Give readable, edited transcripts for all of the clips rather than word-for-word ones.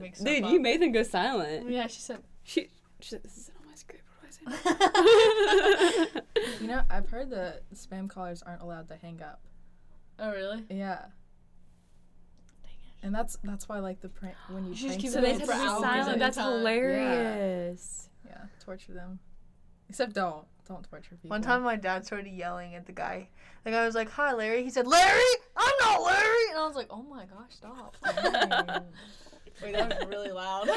big soap Dude, up. You made them go silent. Yeah, she said... She said, this isn't on my script. What do I say? You know, I've heard that spam callers aren't allowed to hang up. Oh, really? Yeah. And that's why, like, the prank, when you prank them, so they have to be silent. That's hilarious. Yeah, torture them. Except don't torture people. One time my dad started yelling at the guy. The guy was like, "Hi, Larry." He said, "Larry? I'm not Larry." And I was like, "Oh my gosh, stop." Wait, that was really loud.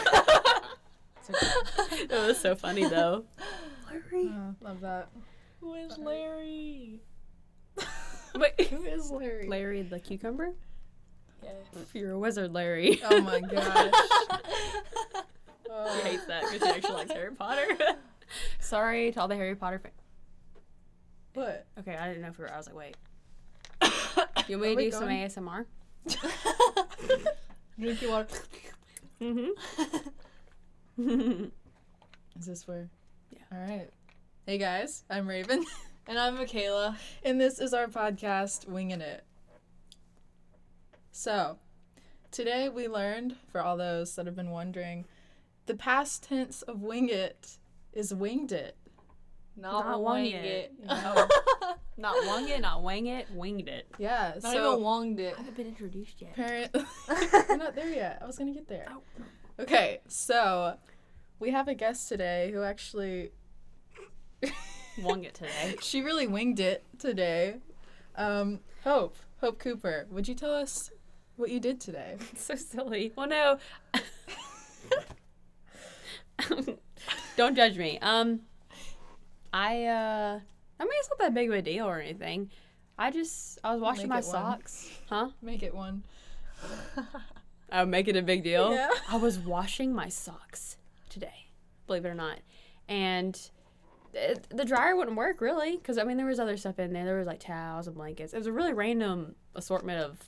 It was so funny, though. Larry. Oh, love that. Who is Larry? Wait, who is Larry? Larry the cucumber? Yeah. You're a wizard, Larry. Oh my gosh. Oh. She hates that because she actually likes Harry Potter. Sorry to all the Harry Potter fans. What? Okay, I didn't know if we were. I was like, wait. You want me to do some ASMR? Drink your water. Mm-hmm. Is this where? Yeah. All right. Hey, guys. I'm Raven. And I'm Michaela. And this is our podcast, Wingin' It. So, today we learned, for all those that have been wondering, the past tense of wing it is winged it. Not wing it. No. Not wung it, not wang it, winged it. Yeah. Not so even wonged it. I haven't been introduced yet. We're not there yet. I was going to get there. Oh. Okay, so we have a guest today who actually... wung it today. She really winged it today. Hope Cooper, would you tell us what you did today? It's so silly. Well, no. Don't judge me. I mean, it's not that big of a deal or anything. I was washing my socks. Huh? Make it one. I'll make it a big deal. Yeah. I was washing my socks today, believe it or not. And... the dryer wouldn't work, really, because, I mean, there was other stuff in there. There was, like, towels and blankets. It was a really random assortment of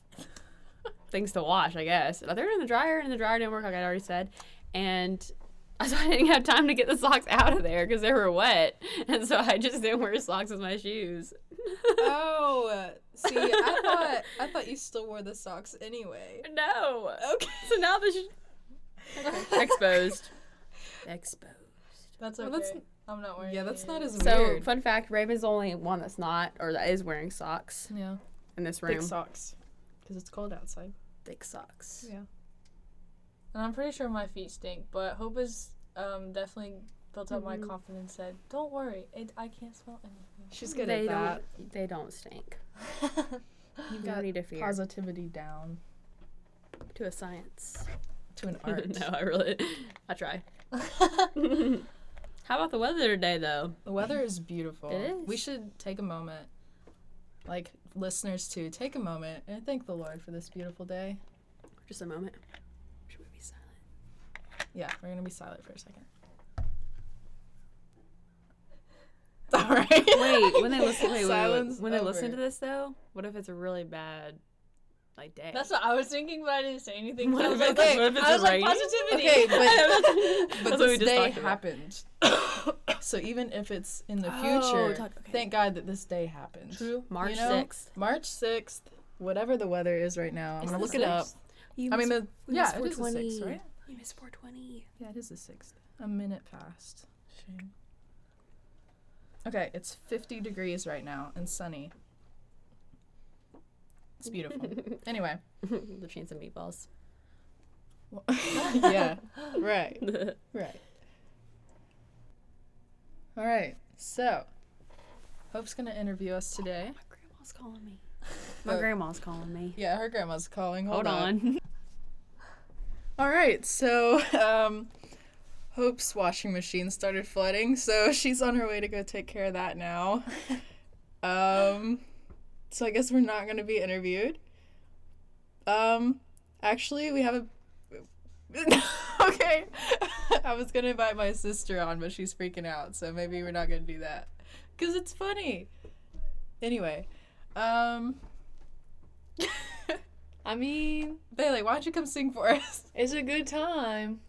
things to wash, I guess. They were in the dryer, and the dryer didn't work, like I already said. And so I didn't have time to get the socks out of there because they were wet. And so I just didn't wear socks with my shoes. Oh, see, I thought you still wore the socks anyway. No. Okay. So now the okay. Exposed. That's okay. Well, I'm not wearing. Yeah, that's not as weird. So, fun fact: Raven's the only one that's not, or that is wearing socks. Yeah. In this room. Thick socks, because it's cold outside. Thick socks. Yeah. And I'm pretty sure my feet stink, but Hope has definitely built up my confidence. Said, "Don't worry, I can't smell anything." She's good at that. They don't stink. You got need to fear. Positivity down. To a science. To an art. No, I try. How about the weather today, though? The weather is beautiful. It is. We should take a moment, like listeners too, take a moment and thank the Lord for this beautiful day. Just a moment. Should we be silent? Yeah, we're going to be silent for a second. All right. Wait, when they listen to this, though, what if it's a really bad... like, dang. That's what I was thinking, but I didn't say anything. What if it's I was like, positivity. Okay, but this day happened. So even if it's in the future, thank God that this day happened. True. March 6th. March 6th, whatever the weather is right now. I'm going to look it up. It is the 6th, right? You missed 420. Yeah, it is the 6th. A minute past. Shame. Okay, it's 50 degrees right now and sunny. It's beautiful. Anyway. The chance of meatballs. Well, yeah. Right. Right. All right. So, Hope's going to interview us today. Oh, my grandma's calling me. My grandma's calling me. Yeah, her grandma's calling. Hold on. All right. So, Hope's washing machine started flooding, so she's on her way to go take care of that now. So I guess we're not going to be interviewed. Actually, we have a... Okay. I was going to invite my sister on, but she's freaking out. So maybe we're not going to do that. Because it's funny. Anyway. I mean... Bailey, why don't you come sing for us? It's a good time.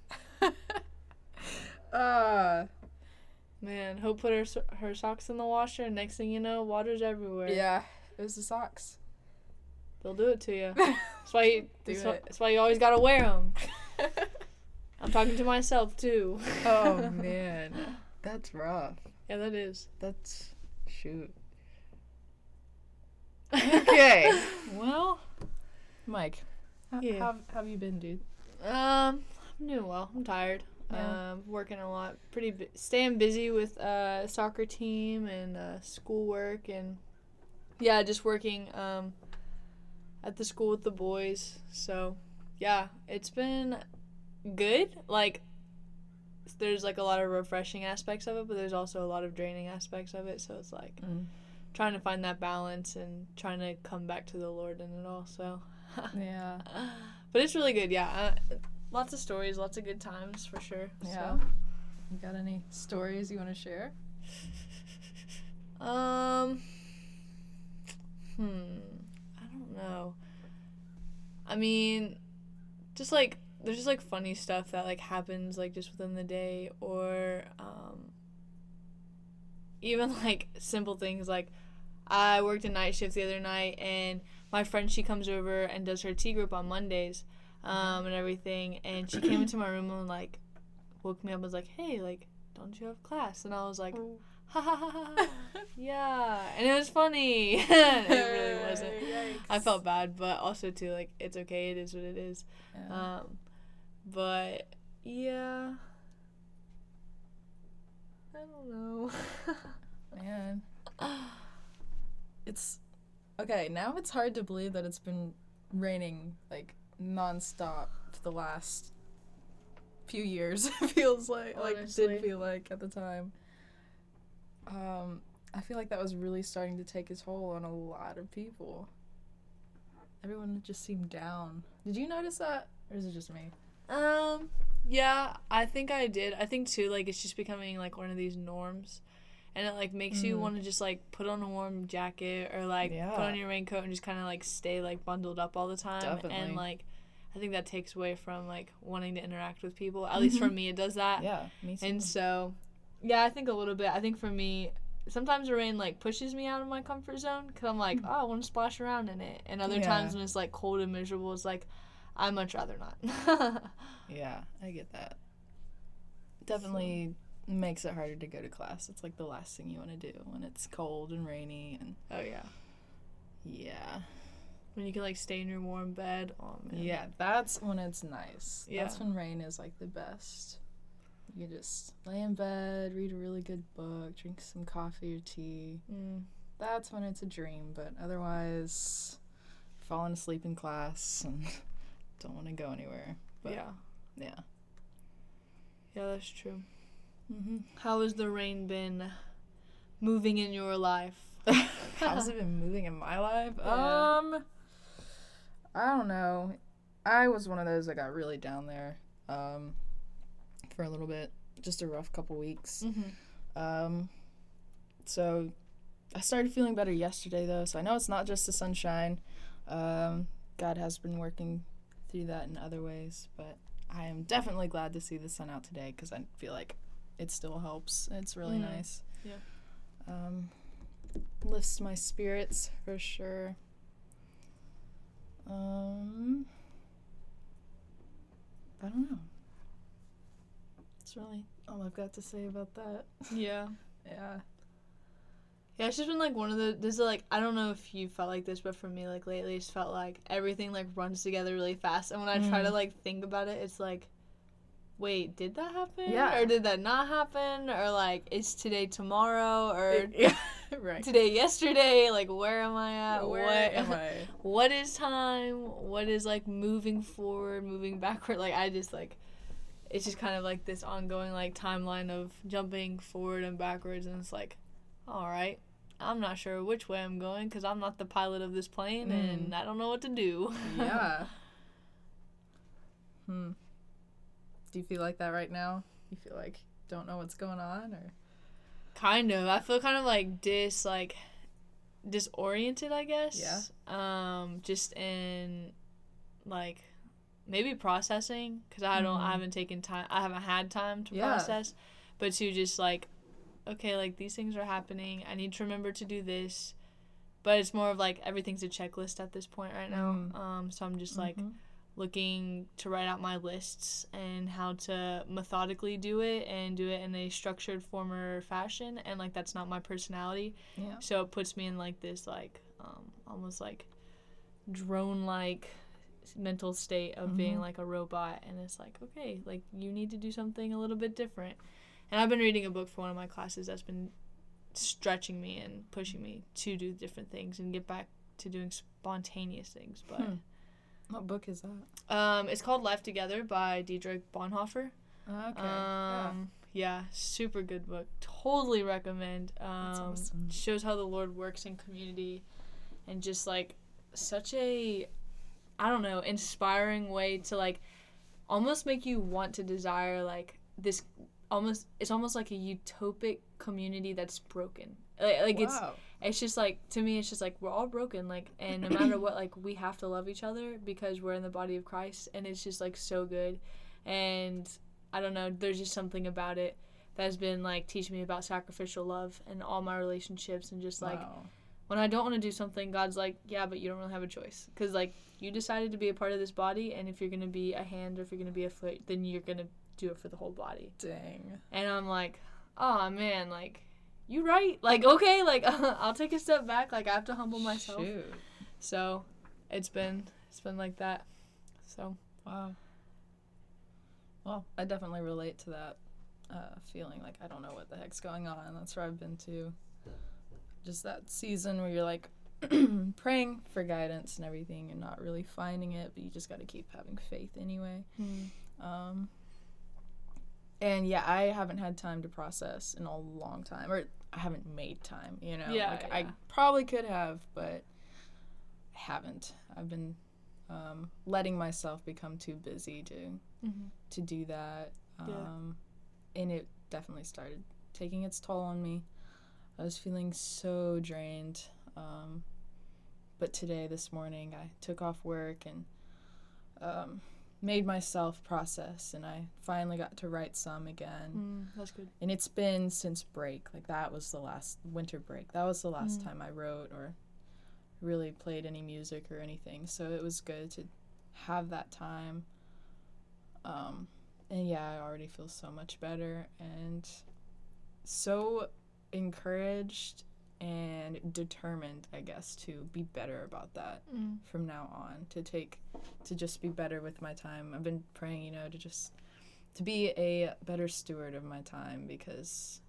Man, Hope put her socks in the washer, and next thing you know, water's everywhere. Yeah. It was the socks. They'll do it to you. That's why you always gotta wear them. I'm talking to myself, too. Oh, man. That's rough. Yeah, that is. That's... shoot. Okay. Well, Mike, how have you been, dude? I'm doing well. I'm tired. Yeah. Working a lot. Staying busy with soccer team and schoolwork and, yeah, just working at the school with the boys. So, yeah, it's been... good. Like, there's like a lot of refreshing aspects of it, but there's also a lot of draining aspects of it, so it's like trying to find that balance and trying to come back to the Lord in it all, so yeah. But it's really good. Yeah, lots of stories, lots of good times for sure. Yeah, so. You got any stories you want to share? I don't know. I mean, just like there's just, like, funny stuff that, like, happens, like, just within the day, or, even, like, simple things, like, I worked a night shift the other night, and my friend, she comes over and does her tea group on Mondays, and everything, and she came into my room and, like, woke me up and was like, hey, like, don't you have class? And I was like, ha, ha, ha, ha, yeah, and it was funny. It really wasn't. Yikes. I felt bad, but also, too, like, it's okay, it is what it is, yeah. But, yeah, I don't know. Man. It's, okay, now it's hard to believe that it's been raining, like, nonstop for the last few years, it feels like. Honestly. Like, it did feel like at the time. I feel like that was really starting to take its toll on a lot of people. Everyone just seemed down. Did you notice that? Or is it just me? Yeah, I think I did. I think, too, like, it's just becoming, like, one of these norms. And it, like, makes you want to just, like, put on a warm jacket or, like, put on your raincoat and just kind of, like, stay, like, bundled up all the time. Definitely. And, like, I think that takes away from, like, wanting to interact with people. At least for me, it does that. Yeah, me too. And so, yeah, I think a little bit. I think for me, sometimes the rain, like, pushes me out of my comfort zone because I'm like, oh, I want to splash around in it. And other times when it's, like, cold and miserable, it's like, I'd much rather not. Yeah, I get that. Definitely makes it harder to go to class. It's like the last thing you want to do when it's cold and rainy and yeah. When you can, like, stay in your warm bed. Oh, man. Yeah, that's when it's nice. Yeah. That's when rain is, like, the best. You can just lay in bed, read a really good book, drink some coffee or tea. That's when it's a dream, but otherwise... falling asleep in class and don't want to go anywhere. But yeah, that's true. How has the rain been moving in your life? How's it been moving in my life? Yeah. I don't know. I was one of those that got really down there for a little bit, just a rough couple weeks. So I started feeling better yesterday, though, so I know it's not just the sunshine. God has been working through that in other ways, but I am definitely glad to see the sun out today because I feel like it still helps. It's really nice. Yeah. Lifts my spirits for sure. I don't know. That's really all I've got to say about that. Yeah. Yeah. Yeah, it's just been, like, one of the... this is, like, I don't know if you felt like this, but for me, like, lately, it's felt like everything, like, runs together really fast. And when I try to, like, think about it, it's like, wait, did that happen? Yeah. Or did that not happen? Or, like, is today tomorrow? Or right. Today yesterday? Like, where am I at? Where am I? What is time? What is, like, moving forward, moving backward? Like, I just, like... it's just kind of, like, this ongoing, like, timeline of jumping forward and backwards. And it's, like, all right. I'm not sure which way I'm going because I'm not the pilot of this plane and I don't know what to do. Yeah. Do you feel like that right now? You feel like don't know what's going on, or? Kind of. I feel kind of like disoriented, I guess. Yeah. Just in like maybe processing because I haven't had time to process, but to just like. Okay, like, these things are happening. I need to remember to do this. But it's more of, like, everything's a checklist at this point right now. So I'm just, like, looking to write out my lists and how to methodically do it and do it in a structured form or fashion, and like that's not my personality. Yeah. So it puts me in like this like almost like drone like mental state of mm-hmm. being like a robot, and it's like, okay, like you need to do something a little bit different. And I've been reading a book for one of my classes that's been stretching me and pushing me to do different things and get back to doing spontaneous things. But what book is that? It's called Life Together by Dietrich Bonhoeffer. Okay. Yeah, super good book. Totally recommend. That's awesome. Shows how the Lord works in community, and just like such a, I don't know, inspiring way to like almost make you want to desire like this. It's almost like a utopic community that's broken. Like wow. It's just like, to me, it's just like we're all broken, like, and no matter what, like we have to love each other because we're in the body of Christ, and it's just like so good. And I don't know, there's just something about it that has been like teaching me about sacrificial love and all my relationships, and just like wow. when I don't want to do something, God's like, yeah, but you don't really have a choice, because like you decided to be a part of this body, and if you're gonna be a hand or if you're gonna be a foot, then you're gonna do it for the whole body. Dang. And I'm like, oh man, like you right, like okay, like I'll take a step back, like I have to humble myself. Shoot. So it's been like that. So wow. Well, I definitely relate to that feeling, like I don't know what the heck's going on. That's where I've been too, just that season where you're like praying for guidance and everything and not really finding it, but you just got to keep having faith anyway. And, yeah, I haven't had time to process in a long time. Or I haven't made time, you know? Yeah, like, yeah. I probably could have, but I haven't. I've been letting myself become too busy to do that. Yeah. And it definitely started taking its toll on me. I was feeling so drained. But today, this morning, I took off work and... made myself process, and I finally got to write some again. That's good. And it's been since break, like that was the last winter break. That was the last time I wrote or really played any music or anything. So it was good to have that time. And yeah, I already feel so much better and so encouraged and determined, I guess, to be better about that from now on, to just be better with my time. I've been praying, you know, to be a better steward of my time, because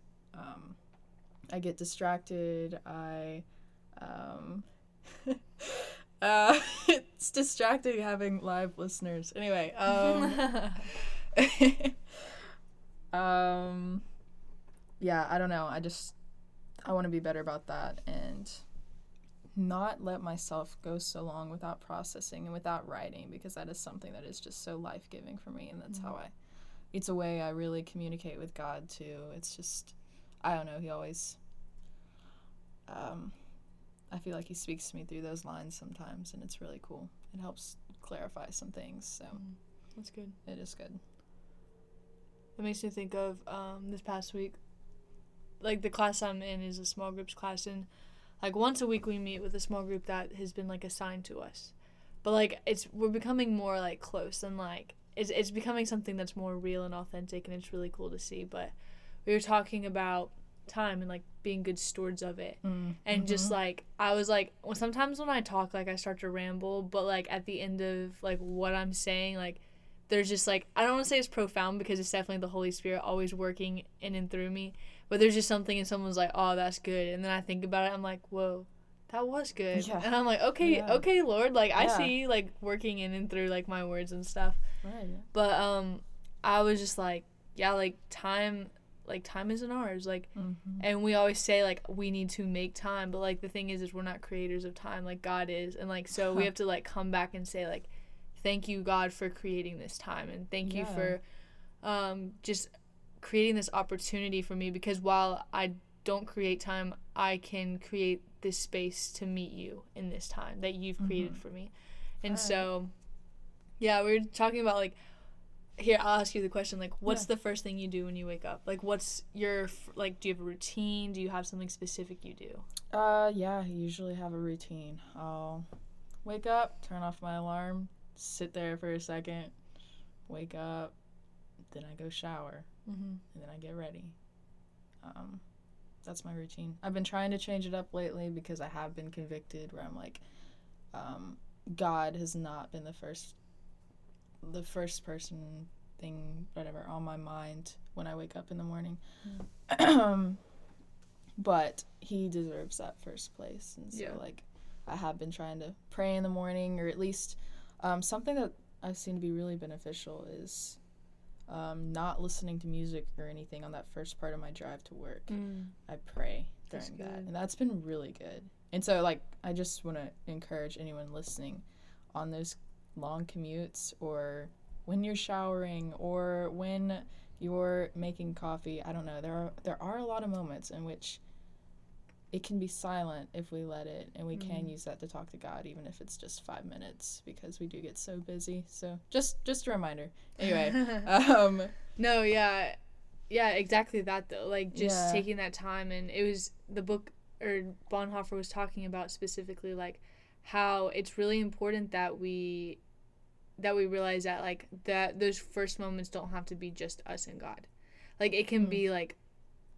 I get distracted. It's distracting having live listeners. Anyway, yeah, I don't know. I want to be better about that and not let myself go so long without processing and without writing, because that is something that is just so life-giving for me, and that's how it's a way I really communicate with God too. It's just, I don't know, he always, I feel like he speaks to me through those lines sometimes, and it's really cool. It helps clarify some things, so. That's good. It is good. It makes me think of this past week. Like, the class I'm in is a small groups class, and, like, once a week we meet with a small group that has been, like, assigned to us. But, like, we're becoming more, like, close, and, like, it's becoming something that's more real and authentic, and it's really cool to see. But we were talking about time and, like, being good stewards of it. And just, like, I was, like, well, sometimes when I talk, like, I start to ramble, but, like, at the end of, like, what I'm saying, like, there's just, like, I don't want to say it's profound, because it's definitely the Holy Spirit always working in and through me. But there's just something, and someone's like, oh, that's good. And then I think about it, I'm like, whoa, that was good. Yeah. And I'm like, okay, Lord. Like, I see you, like, working in and through, like, my words and stuff. Right. But I was just like, yeah, like, time isn't ours. Like, and we always say, like, we need to make time. But, like, the thing is we're not creators of time. Like, God is. And, like, so we have to, like, come back and say, like, thank you, God, for creating this time. And thank you for just creating this opportunity for me, because while I don't create time, I can create this space to meet you in this time that you've created for me. And so, yeah, we were talking about, like, here, I'll ask you the question, like, what's the first thing you do when you wake up? Like, what's your, like, do you have a routine? Do you have something specific you do? Yeah, I usually have a routine. I'll wake up, turn off my alarm, sit there for a second, wake up, then I go shower, and then I get ready. That's my routine. I've been trying to change it up lately because I have been convicted where I'm like, God has not been the first person, thing, whatever, on my mind when I wake up in the morning. But he deserves that first place. And so, like, I have been trying to pray in the morning, or at least something that I've seen to be really beneficial is not listening to music or anything on that first part of my drive to work. I pray during that. And that's been really good. And so, like, I just want to encourage anyone listening on those long commutes or when you're showering or when you're making coffee. I don't know. There are a lot of moments in which it can be silent if we let it, and we can use that to talk to God, even if it's just 5 minutes, because we do get so busy. So just a reminder. Anyway. No, yeah. Yeah, exactly that, though. Like, just taking that time. And it was the book, or Bonhoeffer was talking about specifically, like, how it's really important that we realize that, like, that those first moments don't have to be just us and God. Like, it can be, like,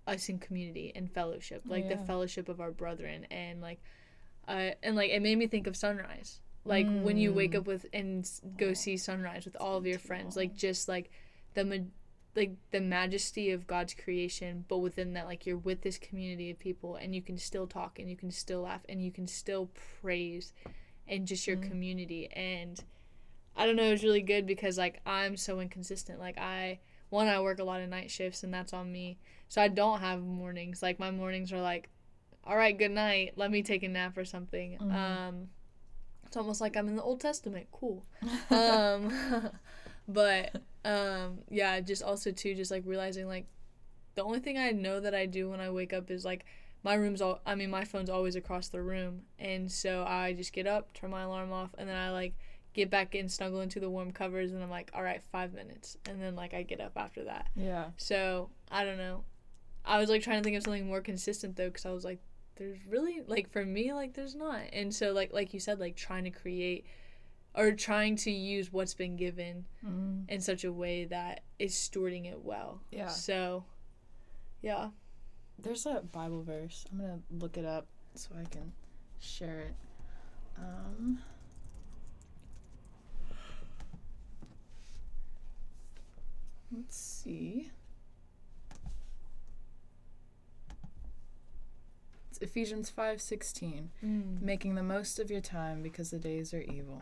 us in community and fellowship, like the fellowship of our brethren, and like it made me think of sunrise, like when you wake up with and go see sunrise with all of your friends, like just like the majesty of God's creation, but within that, like, you're with this community of people and you can still talk and you can still laugh and you can still praise, and just your community. And I don't know, it's really good because, like, I'm so inconsistent. Like, I work a lot of night shifts, and that's on me. So I don't have mornings. Like, my mornings are like, all right, good night. Let me take a nap or something. It's almost like I'm in the Old Testament. Cool. But, yeah, just also, too, just, like, realizing, like, the only thing I know that I do when I wake up is, like, my phone's always across the room. And so I just get up, turn my alarm off, and then I, like, get back in, snuggle into the warm covers, and I'm like, all right, 5 minutes. And then, like, I get up after that. Yeah. So, I don't know. I was, like, trying to think of something more consistent, though, because I was like, there's really, like, for me, like, there's not. And so, like you said, like, trying to create or trying to use what's been given in such a way that is stewarding it well. Yeah. So, yeah. There's a Bible verse. I'm going to look it up so I can share it. Let's see. It's Ephesians 5:16. Making the most of your time because the days are evil.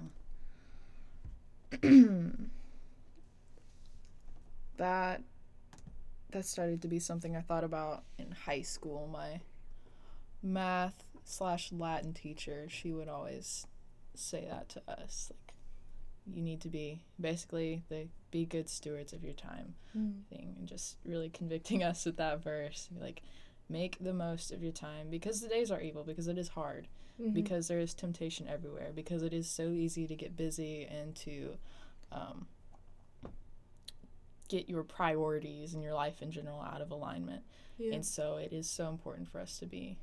That started to be something I thought about in high school. My math/Latin teacher, she would always say that to us. Like, you need to be basically the be good stewards of your time thing, and just really convicting us with that verse. Like, make the most of your time because the days are evil, because it is hard, because there is temptation everywhere, because it is so easy to get busy and to get your priorities and your life in general out of alignment. And so it is so important for us to be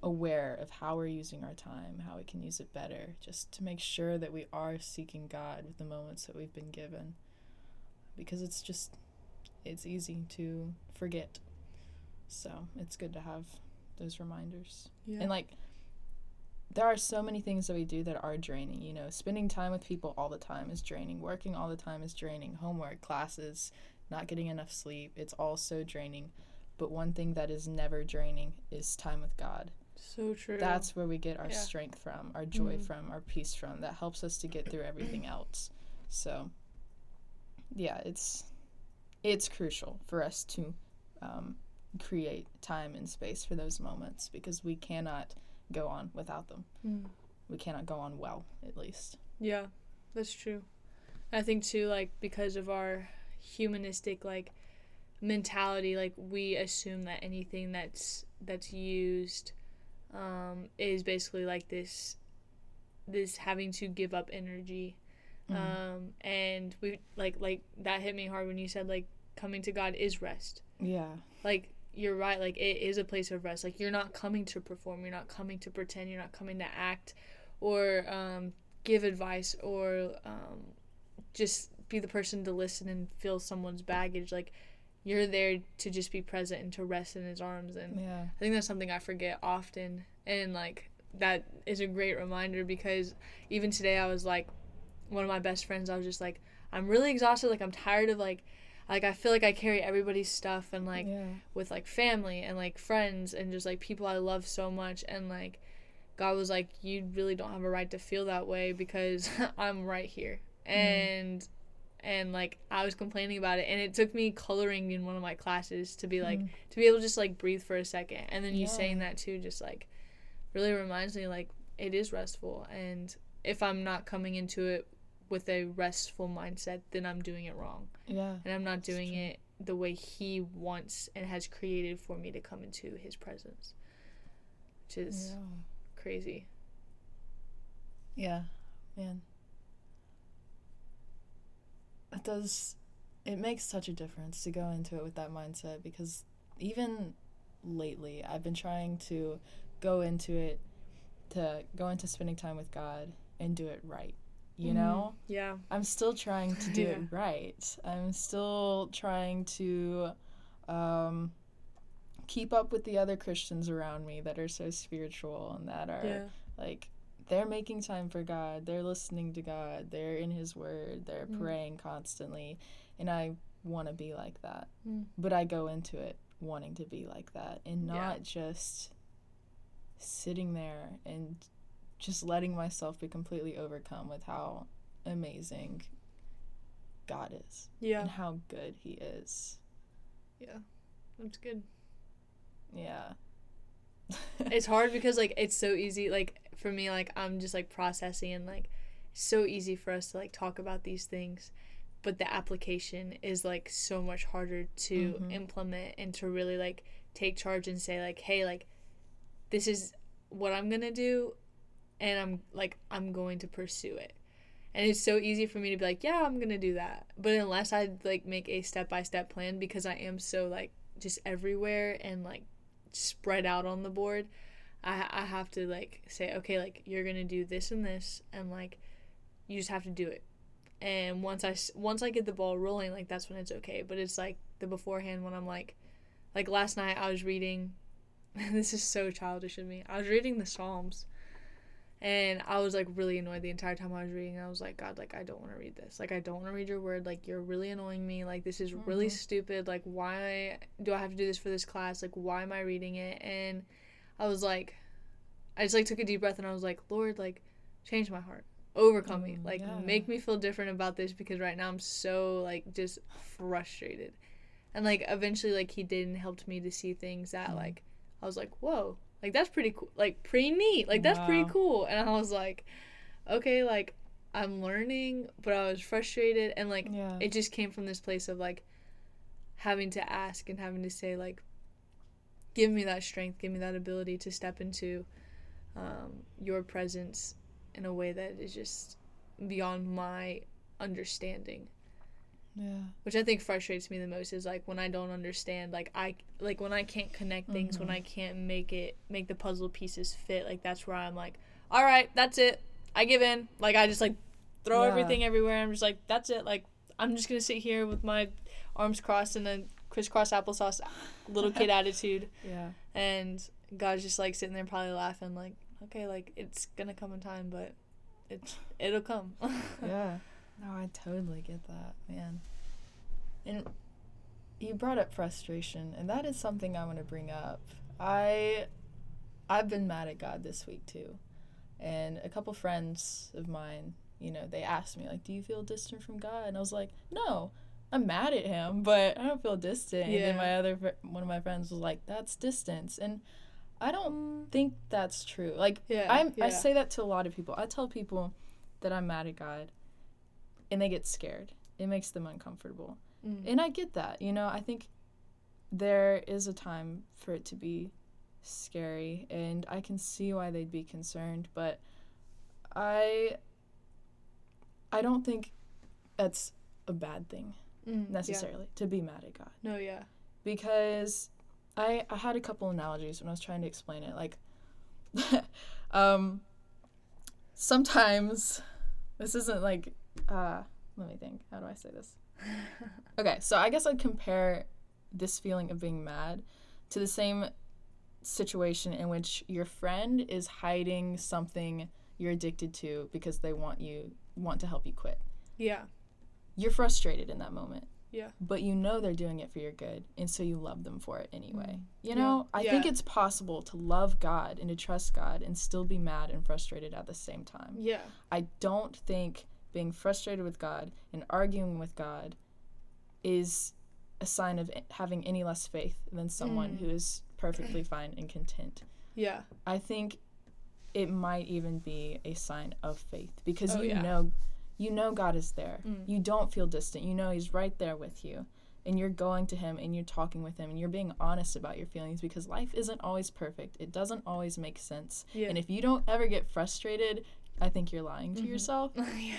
aware of how we're using our time, how we can use it better, just to make sure that we are seeking God with the moments that we've been given, because it's easy to forget. So it's good to have those reminders. And, like, there are so many things that we do that are draining, you know. Spending time with people all the time is draining. Working all the time is draining. Homework, classes, not getting enough sleep, it's all so draining. But one thing that is never draining is time with God. So true. That's where we get our strength from, our joy from, our peace from. That helps us to get through everything else. So, yeah, it's crucial for us to create time and space for those moments, because we cannot go on without them. We cannot go on well, at least. Yeah, that's true. I think, too, like, because of our humanistic, like, mentality, like, we assume that anything that's used is basically like this having to give up energy. And we like that hit me hard when you said, like, coming to God is rest. Yeah, like, you're right. Like, it is a place of rest. Like, you're not coming to perform, you're not coming to pretend, you're not coming to act or give advice or just be the person to listen and feel someone's baggage. Like, you're there to just be present and to rest in his arms. And yeah. I think that's something I forget often. And, like, that is a great reminder, because even today I was, like, one of my best friends, I was just, like, I'm really exhausted. Like, I'm tired of, like, I feel like I carry everybody's stuff and, like, yeah. with, like, family and, like, friends and just, like, people I love so much. And, like, God was like, you really don't have a right to feel that way, because I'm right here. And, and like, I was complaining about it. And it took me coloring in one of my classes to be, like, to be able to just, like, breathe for a second. And then you saying that, too, just, like, really reminds me, like, it is restful. And if I'm not coming into it with a restful mindset, then I'm doing it wrong. Yeah. And I'm not doing it the way he wants and has created for me to come into his presence. Which is crazy. Yeah, man. It does, it makes such a difference to go into it with that mindset, because even lately I've been trying to go into spending time with God and do it right. You know? Yeah. I'm still trying to do it right. I'm still trying to keep up with the other Christians around me that are so spiritual and that are, like, they're making time for God. They're listening to God. They're in his word. They're praying constantly. And I want to be like that. But I go into it wanting to be like that and not just sitting there and just letting myself be completely overcome with how amazing God is. Yeah. And how good he is. Yeah. That's good. Yeah. It's hard because, like, it's so easy. Like, for me, like, I'm just, like, processing, and, like, it's so easy for us to, like, talk about these things. But the application is, like, so much harder to implement and to really, like, take charge and say, like, hey, like, this is what I'm going to do. And I'm going to pursue it. And it's so easy for me to be like, yeah, I'm going to do that. But unless I, like, make a step-by-step plan, because I am so, like, just everywhere and, like, spread out on the board, I have to, like, say, okay, like, you're going to do this and this. And, like, you just have to do it. And once I get the ball rolling, like, that's when it's okay. But it's, like, the beforehand when I'm, like, last night I was reading, this is so childish of me, I was reading the Psalms. And I was, like, really annoyed the entire time I was reading. I was like, God, like, I don't want to read this. Like, I don't want to read your word. Like, you're really annoying me. Like, this is really stupid. Like, why do I have to do this for this class? Like, why am I reading it? And I was like, I just, like, took a deep breath and I was like, Lord, like, change my heart. Overcome me. Like, make me feel different about this, because right now I'm so, like, just frustrated. And, like, eventually, like, he did and helped me to see things that, like, I was like, whoa. Like, that's pretty cool. Like, pretty neat. Like, that's pretty cool. And I was like, okay, like, I'm learning, but I was frustrated. And, like, it just came from this place of, like, having to ask and having to say, like, give me that strength, give me that ability to step into your presence in a way that is just beyond my understanding. Yeah. Which I think frustrates me the most is, like, when I don't understand, like, when I can't connect things, when I can't make the puzzle pieces fit, like, that's where I'm like, all right, that's it. I give in. Like, I just, like, throw everything everywhere. I'm just like, that's it. Like, I'm just going to sit here with my arms crossed and a crisscross applesauce little kid attitude. Yeah. And God's just, like, sitting there probably laughing, like, okay, like, it's going to come in time, but it'll come. Yeah. No, I totally get that, man. And you brought up frustration, and that is something I want to bring up. I've been mad at God this week, too. And a couple friends of mine, you know, they asked me, like, do you feel distant from God? And I was like, no, I'm mad at him, but I don't feel distant. Yeah. And then one of my friends was like, that's distance. And I don't think that's true. Like, I say that to a lot of people. I tell people that I'm mad at God. And they get scared. It makes them uncomfortable. And I get that. You know, I think there is a time for it to be scary. And I can see why they'd be concerned. But I don't think that's a bad thing, necessarily, to be mad at God. No, yeah. Because I had a couple analogies when I was trying to explain it. Like, sometimes, this isn't like, let me think. How do I say this? Okay, so I guess I'd compare this feeling of being mad to the same situation in which your friend is hiding something you're addicted to because they want to help you quit. Yeah. You're frustrated in that moment. Yeah. But you know they're doing it for your good, and so you love them for it anyway. You know, yeah. I think it's possible to love God and to trust God and still be mad and frustrated at the same time. Yeah. I don't think being frustrated with God and arguing with God is a sign of having any less faith than someone who is perfectly fine and content. Yeah. I think it might even be a sign of faith because you know God is there. You don't feel distant. You know he's right there with you, and you're going to him and you're talking with him and you're being honest about your feelings because life isn't always perfect. It doesn't always make sense. Yeah. And if you don't ever get frustrated, I think you're lying to yourself. Yeah.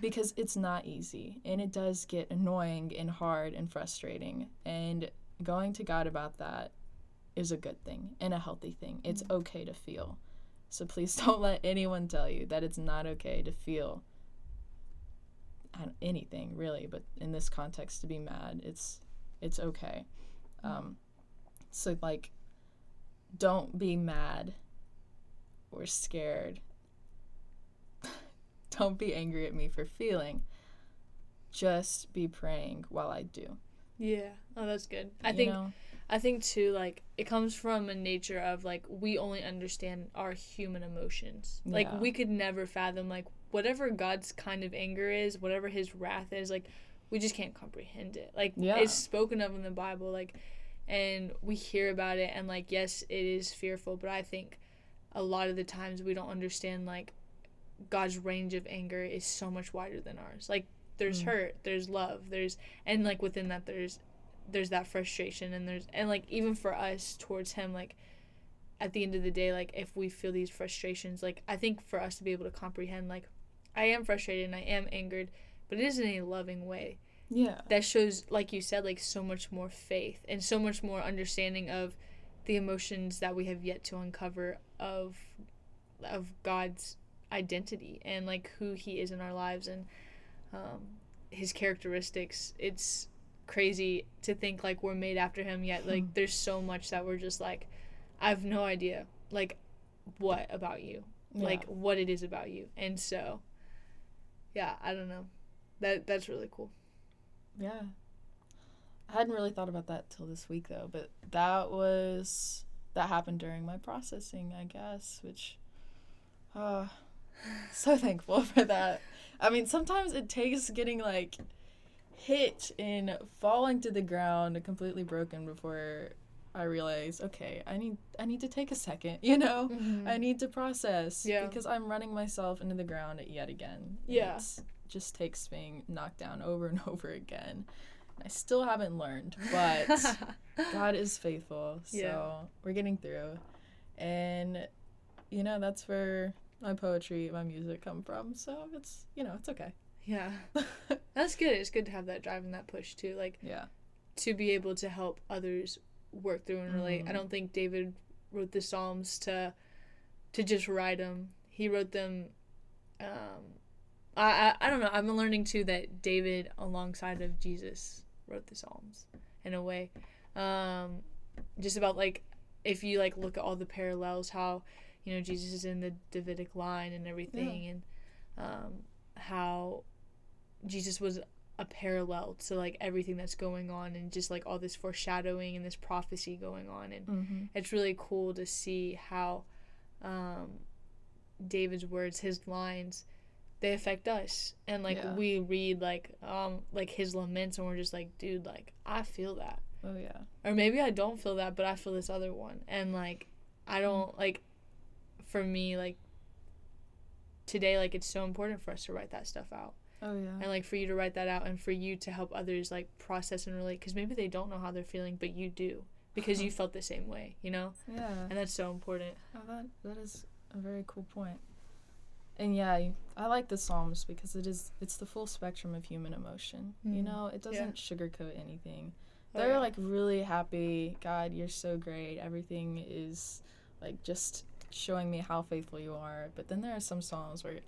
Because it's not easy, and it does get annoying and hard and frustrating, and going to God about that is a good thing and a healthy thing. It's okay to feel. So please don't let anyone tell you that it's not okay to feel anything, really, but in this context, to be mad, it's okay. So, like, don't be mad or scared. Don't be angry at me for feeling. Just be praying while I do. Yeah. Oh, that's good. I think too, like, it comes from a nature of, like, we only understand our human emotions. Yeah. Like, we could never fathom, like, whatever God's kind of anger is, whatever his wrath is, like, we just can't comprehend it. Like, it's spoken of in the Bible, like, and we hear about it, and, like, yes, it is fearful, but I think a lot of the times we don't understand, like, God's range of anger is so much wider than ours. Like, there's hurt, there's love, there's, and, like, within that there's that frustration, and there's, and, like, even for us towards him, like, at the end of the day, like, if we feel these frustrations, like, I think for us to be able to comprehend, like, I am frustrated and I am angered, but it is in a loving way. Yeah. That shows, like you said, like, so much more faith and so much more understanding of the emotions that we have yet to uncover of God's identity and, like, who he is in our lives and his characteristics. It's crazy to think, like, we're made after him, yet, like, there's so much that we're just like, I have no idea, like, what about you? Yeah. Like, what it is about you. And so, yeah, I don't know. That's really cool. Yeah. I hadn't really thought about that till this week, though, but that happened during my processing, I guess, which, so thankful for that. I mean, sometimes it takes getting, like, hit and falling to the ground completely broken before I realize, okay, I need to take a second, you know? Mm-hmm. I need to process because I'm running myself into the ground yet again. Yeah. It just takes being knocked down over and over again. I still haven't learned, but God is faithful, so we're getting through. And, you know, that's where my poetry, my music come from, so it's, you know, it's okay. Yeah. That's good. It's good to have that drive and that push, too. Like, to be able to help others work through and relate. I don't think David wrote the Psalms to just write them. He wrote them. I don't know. I've been learning too that David, alongside of Jesus, wrote the Psalms in a way. Just about, like, if you, like, look at all the parallels, how, you know, Jesus is in the Davidic line and everything, and how Jesus was a parallel to, like, everything that's going on, and just, like, all this foreshadowing and this prophecy going on, and it's really cool to see how David's words, his lines, they affect us, and, like, we read, like, his laments, and we're just like, dude, like, I feel that. Oh yeah. Or maybe I don't feel that, but I feel this other one, and, like, I don't, like, for me, like, today, like, it's so important for us to write that stuff out. Oh, yeah. And, like, for you to write that out and for you to help others, like, process and relate. Because maybe they don't know how they're feeling, but you do. Because you felt the same way, you know? Yeah. And that's so important. Oh, that is a very cool point. And, yeah, I like the Psalms because it's the full spectrum of human emotion. Mm-hmm. You know? It doesn't sugarcoat anything. They're, like, really happy. God, you're so great. Everything is, like, just showing me how faithful you are. But then there are some songs where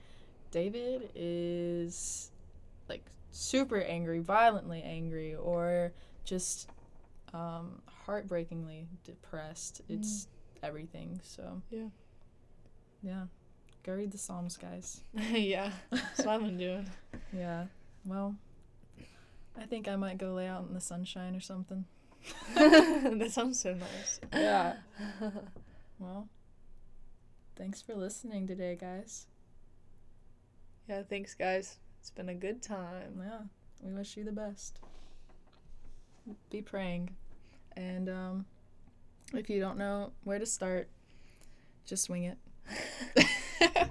David is like super angry, violently angry, or just heartbreakingly depressed. It's everything. So yeah, go read the Psalms, guys. Yeah, that's what I've been doing. Yeah, well, I think I might go lay out in the sunshine or something. That sounds so nice. Yeah. Well, thanks for listening today, guys. Yeah, thanks, guys. It's been a good time. Yeah, we wish you the best. Be praying. And if you don't know where to start, just wing it.